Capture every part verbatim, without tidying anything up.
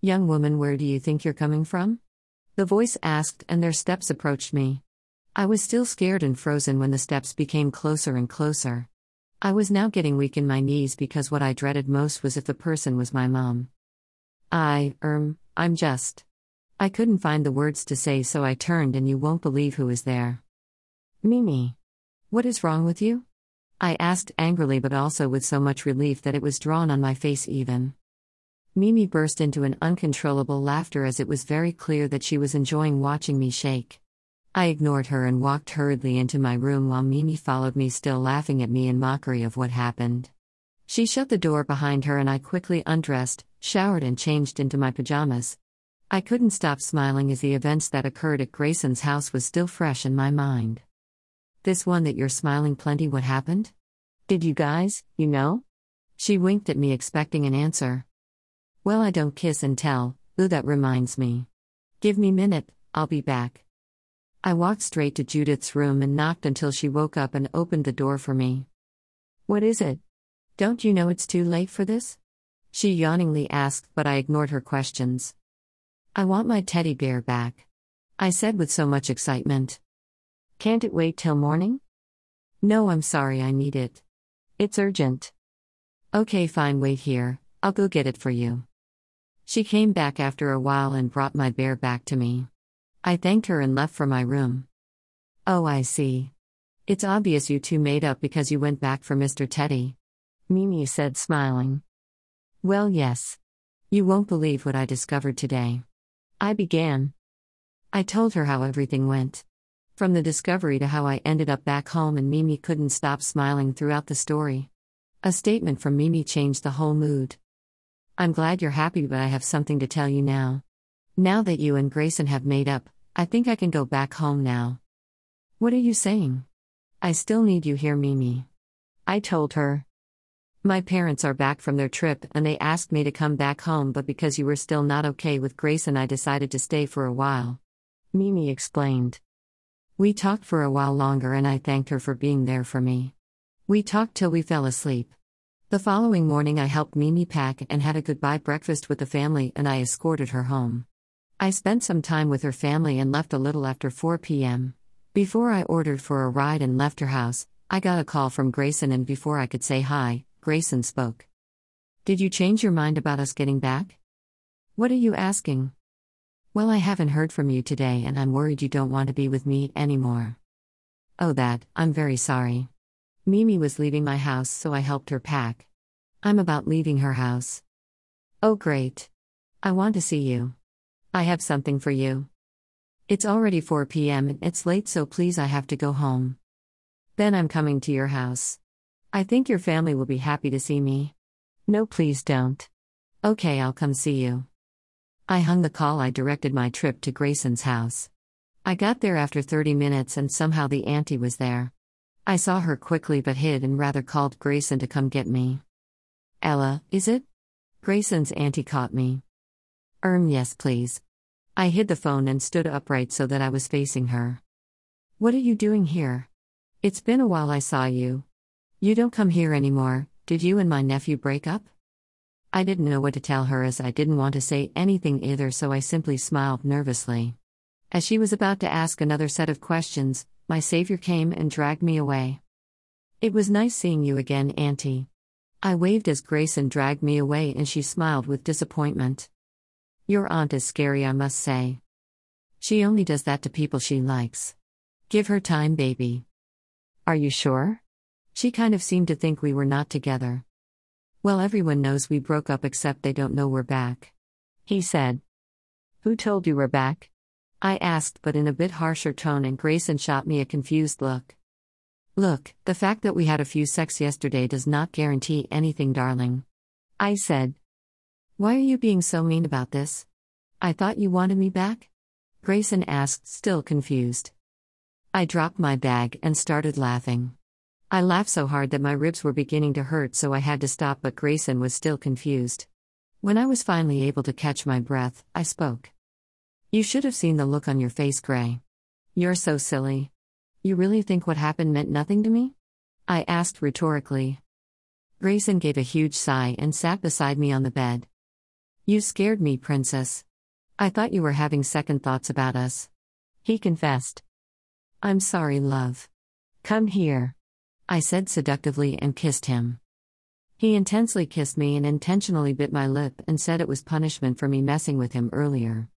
"Young woman, where do you think you're coming from?" the voice asked, and their steps approached me. I was still scared and frozen when the steps became closer and closer. I was now getting weak in my knees because what I dreaded most was if the person was my mom. I, erm, I'm just. I couldn't find the words to say, so I turned, and you won't believe who was there. "Mimi. What is wrong with you?" I asked angrily, but also with so much relief that it was drawn on my face even. Mimi burst into an uncontrollable laughter as it was very clear that she was enjoying watching me shake. I ignored her and walked hurriedly into my room while Mimi followed me, still laughing at me in mockery of what happened. She shut the door behind her and I quickly undressed, showered and changed into my pajamas. I couldn't stop smiling as the events that occurred at Grayson's house was still fresh in my mind. "This one that you're smiling plenty, what happened? Did you guys, you know?" She winked at me, expecting an answer. "Well, I don't kiss and tell, ooh, that reminds me. Give me minute, I'll be back." I walked straight to Judith's room and knocked until she woke up and opened the door for me. "What is it? Don't you know it's too late for this?" she yawningly asked, but I ignored her questions. "I want my teddy bear back," I said with so much excitement. "Can't it wait till morning?" "No, I'm sorry, I need it. It's urgent." "Okay, fine, wait here, I'll go get it for you." She came back after a while and brought my bear back to me. I thanked her and left for my room. "Oh, I see. It's obvious you two made up because you went back for Mister Teddy," Mimi said, smiling. "Well, yes. You won't believe what I discovered today," I began. I told her how everything went, from the discovery to how I ended up back home, and Mimi couldn't stop smiling throughout the story. A statement from Mimi changed the whole mood. "I'm glad you're happy, but I have something to tell you now. Now that you and Grayson have made up, I think I can go back home now." "What are you saying? I still need you here, Mimi," I told her. "My parents are back from their trip and they asked me to come back home, but because you were still not okay with Grayson, I decided to stay for a while," Mimi explained. We talked for a while longer and I thanked her for being there for me. We talked till we fell asleep. The following morning I helped Mimi pack and had a goodbye breakfast with the family, and I escorted her home. I spent some time with her family and left a little after four p.m. Before I ordered for a ride and left her house, I got a call from Grayson, and before I could say hi, Grayson spoke. "Did you change your mind about us getting back?" "What are you asking?" "Well, I haven't heard from you today and I'm worried you don't want to be with me anymore." "Oh, that, I'm very sorry." Mimi was leaving my house, so I helped her pack. "I'm about leaving her house." "Oh, great. I want to see you. I have something for you. It's already four p.m. and it's late, so please, I have to go home. Then I'm coming to your house. I think your family will be happy to see me." "No, please don't." "Okay, I'll come see you." I hung the call. I directed my trip to Grayson's house. I got there after thirty minutes and somehow the auntie was there. I saw her quickly but hid and rather called Grayson to come get me. "Ella, is it?" Grayson's auntie caught me. Erm, yes, please." I hid the phone and stood upright so that I was facing her. "What are you doing here? It's been a while I saw you. You don't come here anymore. Did you and my nephew break up?" I didn't know what to tell her as I didn't want to say anything either, so I simply smiled nervously. As she was about to ask another set of questions, my savior came and dragged me away. "It was nice seeing you again, Auntie." I waved as Grayson dragged me away and she smiled with disappointment. "Your aunt is scary, I must say. She only does that to people she likes. Give her time, baby." "Are you sure? She kind of seemed to think we were not together." "Well, everyone knows we broke up except they don't know we're back," he said. "Who told you we're back?" I asked, but in a bit harsher tone, and Grayson shot me a confused look. "Look, the fact that we had a few sex yesterday does not guarantee anything, darling," I said. "Why are you being so mean about this? I thought you wanted me back?" Grayson asked, still confused. I dropped my bag and started laughing. I laughed so hard that my ribs were beginning to hurt, so I had to stop, but Grayson was still confused. When I was finally able to catch my breath, I spoke. "You should have seen the look on your face, Gray. You're so silly. You really think what happened meant nothing to me?" I asked rhetorically. Grayson gave a huge sigh and sat beside me on the bed. You scared me, princess. I thought you were having second thoughts about us. He confessed. I'm sorry, love. Come here. I said seductively and kissed him. He intensely kissed me and intentionally bit my lip and said it was punishment for me messing with him earlier.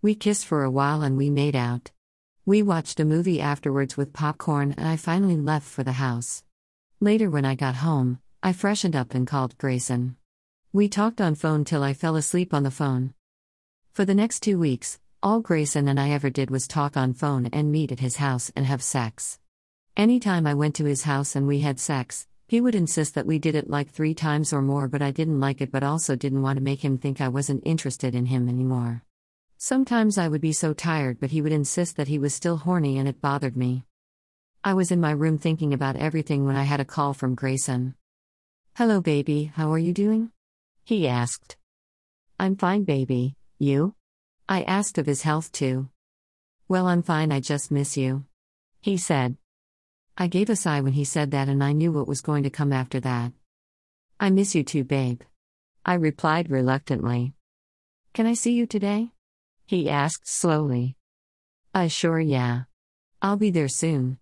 We kissed for a while and we made out. We watched a movie afterwards with popcorn and I finally left for the house. Later when I got home, I freshened up and called Grayson. We talked on phone till I fell asleep on the phone. For the next two weeks, all Grayson and I ever did was talk on phone and meet at his house and have sex. Anytime I went to his house and we had sex, he would insist that we did it like three times or more, but I didn't like it but also didn't want to make him think I wasn't interested in him anymore. Sometimes I would be so tired but he would insist that he was still horny and it bothered me. I was in my room thinking about everything when I had a call from Grayson. Hello baby, how are you doing? He asked. I'm fine baby, you? I asked of his health too. Well, I'm fine, I just miss you. He said. I gave a sigh when he said that and I knew what was going to come after that. I miss you too babe. I replied reluctantly. Can I see you today? He asked slowly. Uh sure yeah. I'll be there soon.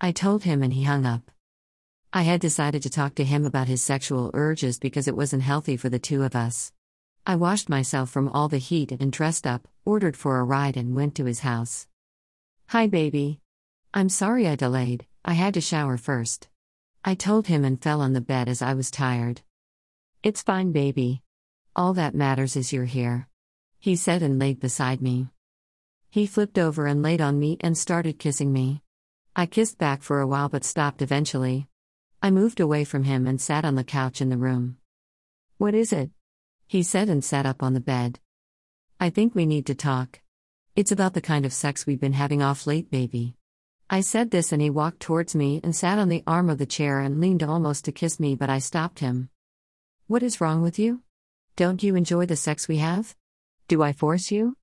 I told him and he hung up. I had decided to talk to him about his sexual urges because it wasn't healthy for the two of us. I washed myself from all the heat and dressed up, ordered for a ride and went to his house. Hi baby. I'm sorry I delayed, I had to shower first. I told him and fell on the bed as I was tired. It's fine baby. All that matters is you're here. He said and laid beside me. He flipped over and laid on me and started kissing me. I kissed back for a while but stopped eventually. I moved away from him and sat on the couch in the room. What is it? He said and sat up on the bed. I think we need to talk. It's about the kind of sex we've been having off late, baby. I said this and he walked towards me and sat on the arm of the chair and leaned almost to kiss me, but I stopped him. What is wrong with you? Don't you enjoy the sex we have? Do I force you?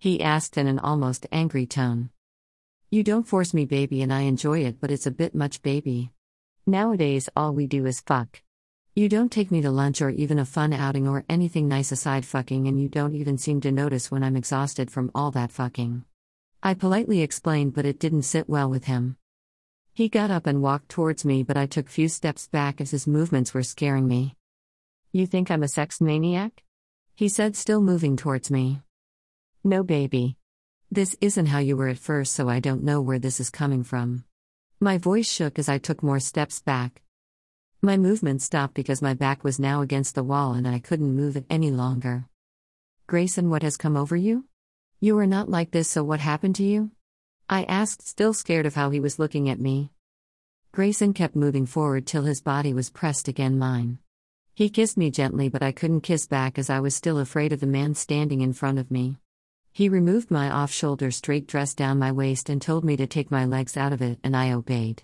He asked in an almost angry tone. You don't force me, baby, and I enjoy it, but it's a bit much, baby. Nowadays all we do is fuck. You don't take me to lunch or even a fun outing or anything nice aside fucking, and you don't even seem to notice when I'm exhausted from all that fucking. I politely explained, but it didn't sit well with him. He got up and walked towards me, but I took few steps back as his movements were scaring me. You think I'm a sex maniac? He said, still moving towards me. No baby. This isn't how you were at first, so I don't know where this is coming from. My voice shook as I took more steps back. My movement stopped because my back was now against the wall and I couldn't move it any longer. Grayson, what has come over you? You are not like this, so what happened to you? I asked, still scared of how he was looking at me. Grayson kept moving forward till his body was pressed against mine. He kissed me gently, but I couldn't kiss back as I was still afraid of the man standing in front of me. He removed my off-shoulder straight dress down my waist and told me to take my legs out of it, and I obeyed.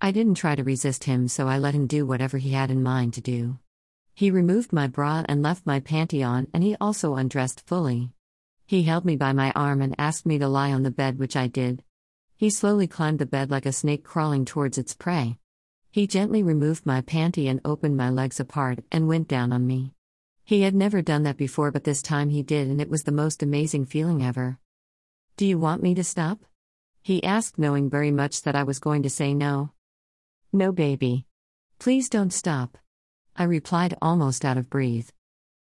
I didn't try to resist him, so I let him do whatever he had in mind to do. He removed my bra and left my panty on, and he also undressed fully. He held me by my arm and asked me to lie on the bed, which I did. He slowly climbed the bed like a snake crawling towards its prey. He gently removed my panty and opened my legs apart and went down on me. He had never done that before, but this time he did, and it was the most amazing feeling ever. Do you want me to stop? He asked, knowing very much that I was going to say no. No baby. Please don't stop. I replied, almost out of breath.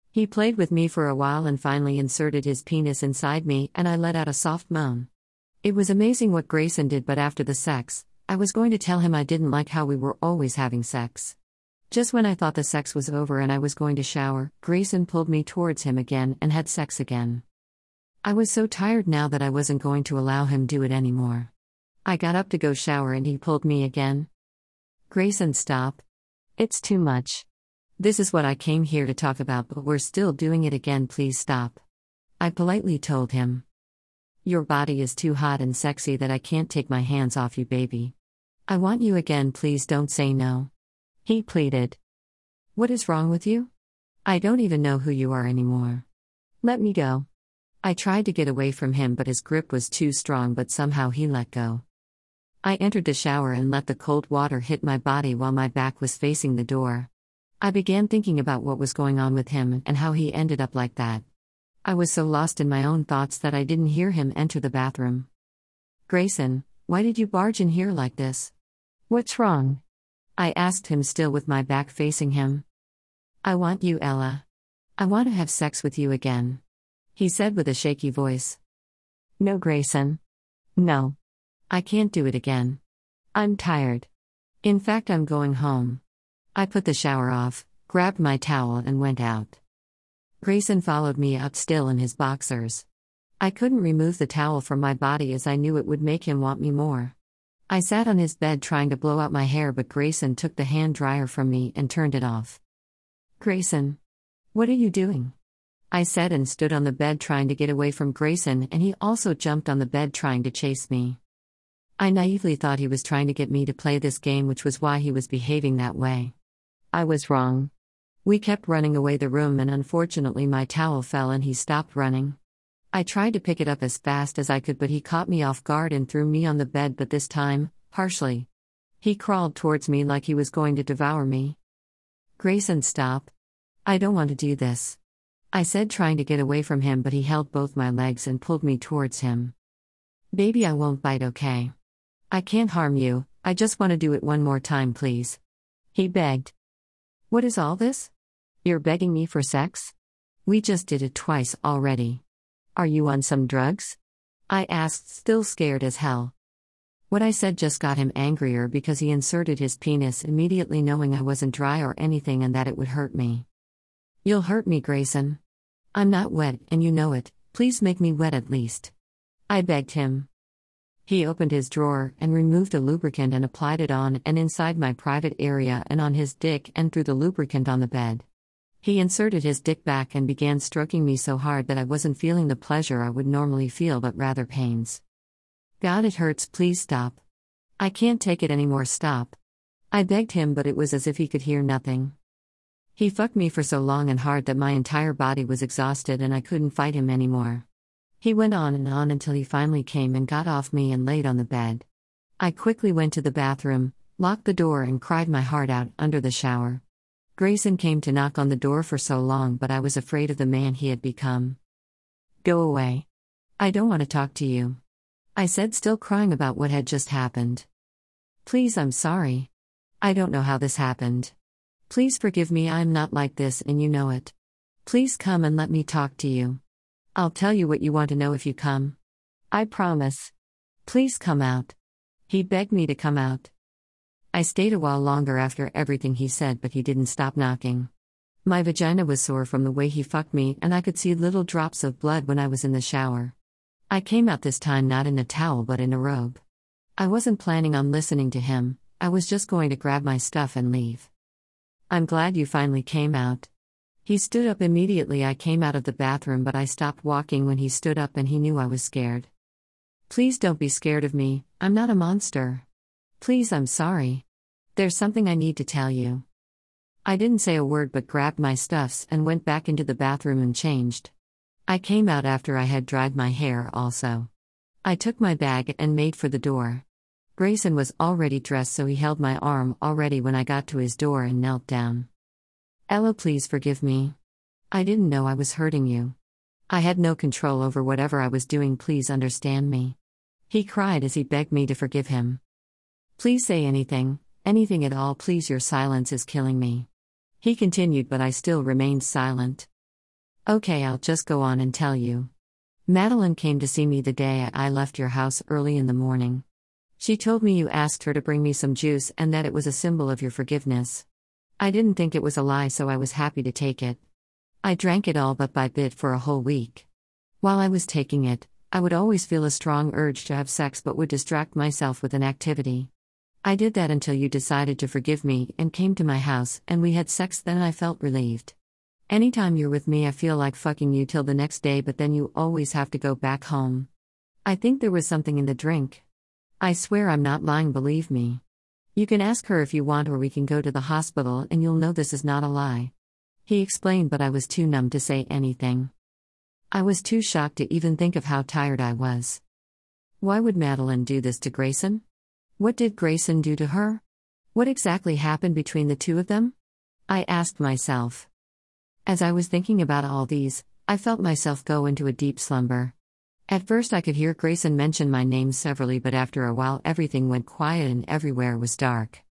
He played with me for a while and finally inserted his penis inside me, and I let out a soft moan. It was amazing what Grayson did, but after the sex, I was going to tell him I didn't like how we were always having sex. Just when I thought the sex was over and I was going to shower, Grayson pulled me towards him again and had sex again. I was so tired now that I wasn't going to allow him do it anymore. I got up to go shower and he pulled me again. Grayson, stop. It's too much. This is what I came here to talk about, but we're still doing it again, please stop. I politely told him. Your body is too hot and sexy that I can't take my hands off you, baby. I want you again, please don't say no. He pleaded. What is wrong with you? I don't even know who you are anymore. Let me go. I tried to get away from him, but his grip was too strong, but somehow he let go. I entered the shower and let the cold water hit my body while my back was facing the door. I began thinking about what was going on with him and how he ended up like that. I was so lost in my own thoughts that I didn't hear him enter the bathroom. "Grayson, why did you barge in here like this? What's wrong?" I asked him, still with my back facing him. "I want you, Ella. I want to have sex with you again," he said with a shaky voice. "No, Grayson. No. I can't do it again. I'm tired. In fact, I'm going home." I put the shower off, grabbed my towel and went out. Grayson followed me out, still in his boxers. I couldn't remove the towel from my body as I knew it would make him want me more. I sat on his bed trying to blow out my hair, but Grayson took the hand dryer from me and turned it off. "Grayson, what are you doing?" I said, and stood on the bed trying to get away from Grayson, and he also jumped on the bed trying to chase me. I naively thought he was trying to get me to play this game, which was why he was behaving that way. I was wrong. We kept running away the room, and unfortunately my towel fell and he stopped running. I tried to pick it up as fast as I could, but he caught me off guard and threw me on the bed, but this time, harshly. He crawled towards me like he was going to devour me. "Grayson, stop. I don't want to do this," I said, trying to get away from him, but he held both my legs and pulled me towards him. "Baby, I won't bite, okay? I can't harm you, I just want to do it one more time, please," he begged. "What is all this? You're begging me for sex? We just did it twice already. Are you on some drugs?" I asked, still scared as hell. What I said just got him angrier because he inserted his penis immediately, knowing I wasn't dry or anything and that it would hurt me. "You'll hurt me, Grayson. I'm not wet and you know it. Please make me wet at least," I begged him. He opened his drawer and removed a lubricant and applied it on and inside my private area and on his dick, and threw the lubricant on the bed. He inserted his dick back and began stroking me so hard that I wasn't feeling the pleasure I would normally feel, but rather pains. "God, it hurts, please stop. I can't take it anymore, stop," I begged him, but it was as if he could hear nothing. He fucked me for so long and hard that my entire body was exhausted and I couldn't fight him anymore. He went on and on until he finally came and got off me and laid on the bed. I quickly went to the bathroom, locked the door and cried my heart out under the shower. Grayson came to knock on the door for so long, but I was afraid of the man he had become. "Go away. I don't want to talk to you," I said, still crying about what had just happened. "Please, I'm sorry. I don't know how this happened. Please forgive me, I'm not like this and you know it. Please come and let me talk to you. I'll tell you what you want to know if you come. I promise. Please come out." He begged me to come out. I stayed a while longer after everything he said, but he didn't stop knocking. My vagina was sore from the way he fucked me, and I could see little drops of blood when I was in the shower. I came out this time not in a towel but in a robe. I wasn't planning on listening to him, I was just going to grab my stuff and leave. "I'm glad you finally came out." He stood up immediately. I came out of the bathroom, but I stopped walking when he stood up and he knew I was scared. "Please don't be scared of me, I'm not a monster. Please, I'm sorry. There's something I need to tell you." I didn't say a word but grabbed my stuffs and went back into the bathroom and changed. I came out after I had dried my hair also. I took my bag and made for the door. Grayson was already dressed, so he held my arm already when I got to his door and knelt down. "Ella, please forgive me. I didn't know I was hurting you. I had no control over whatever I was doing, please understand me," he cried as he begged me to forgive him. "Please say anything, anything at all, please, your silence is killing me," he continued, but I still remained silent. "Okay, I'll just go on and tell you. Madeline came to see me the day I left your house early in the morning. She told me you asked her to bring me some juice and that it was a symbol of your forgiveness. I didn't think it was a lie, so I was happy to take it. I drank it all bit by bit for a whole week. While I was taking it, I would always feel a strong urge to have sex but would distract myself with an activity. I did that until you decided to forgive me and came to my house and we had sex, then I felt relieved. Anytime you're with me I feel like fucking you till the next day, but then you always have to go back home. I think there was something in the drink. I swear I'm not lying, believe me. You can ask her if you want, or we can go to the hospital and you'll know this is not a lie," he explained, but I was too numb to say anything. I was too shocked to even think of how tired I was. Why would Madeline do this to Grayson? What did Grayson do to her? What exactly happened between the two of them? I asked myself. As I was thinking about all these, I felt myself go into a deep slumber. At first I could hear Grayson mention my name severally, but after a while everything went quiet and everywhere was dark.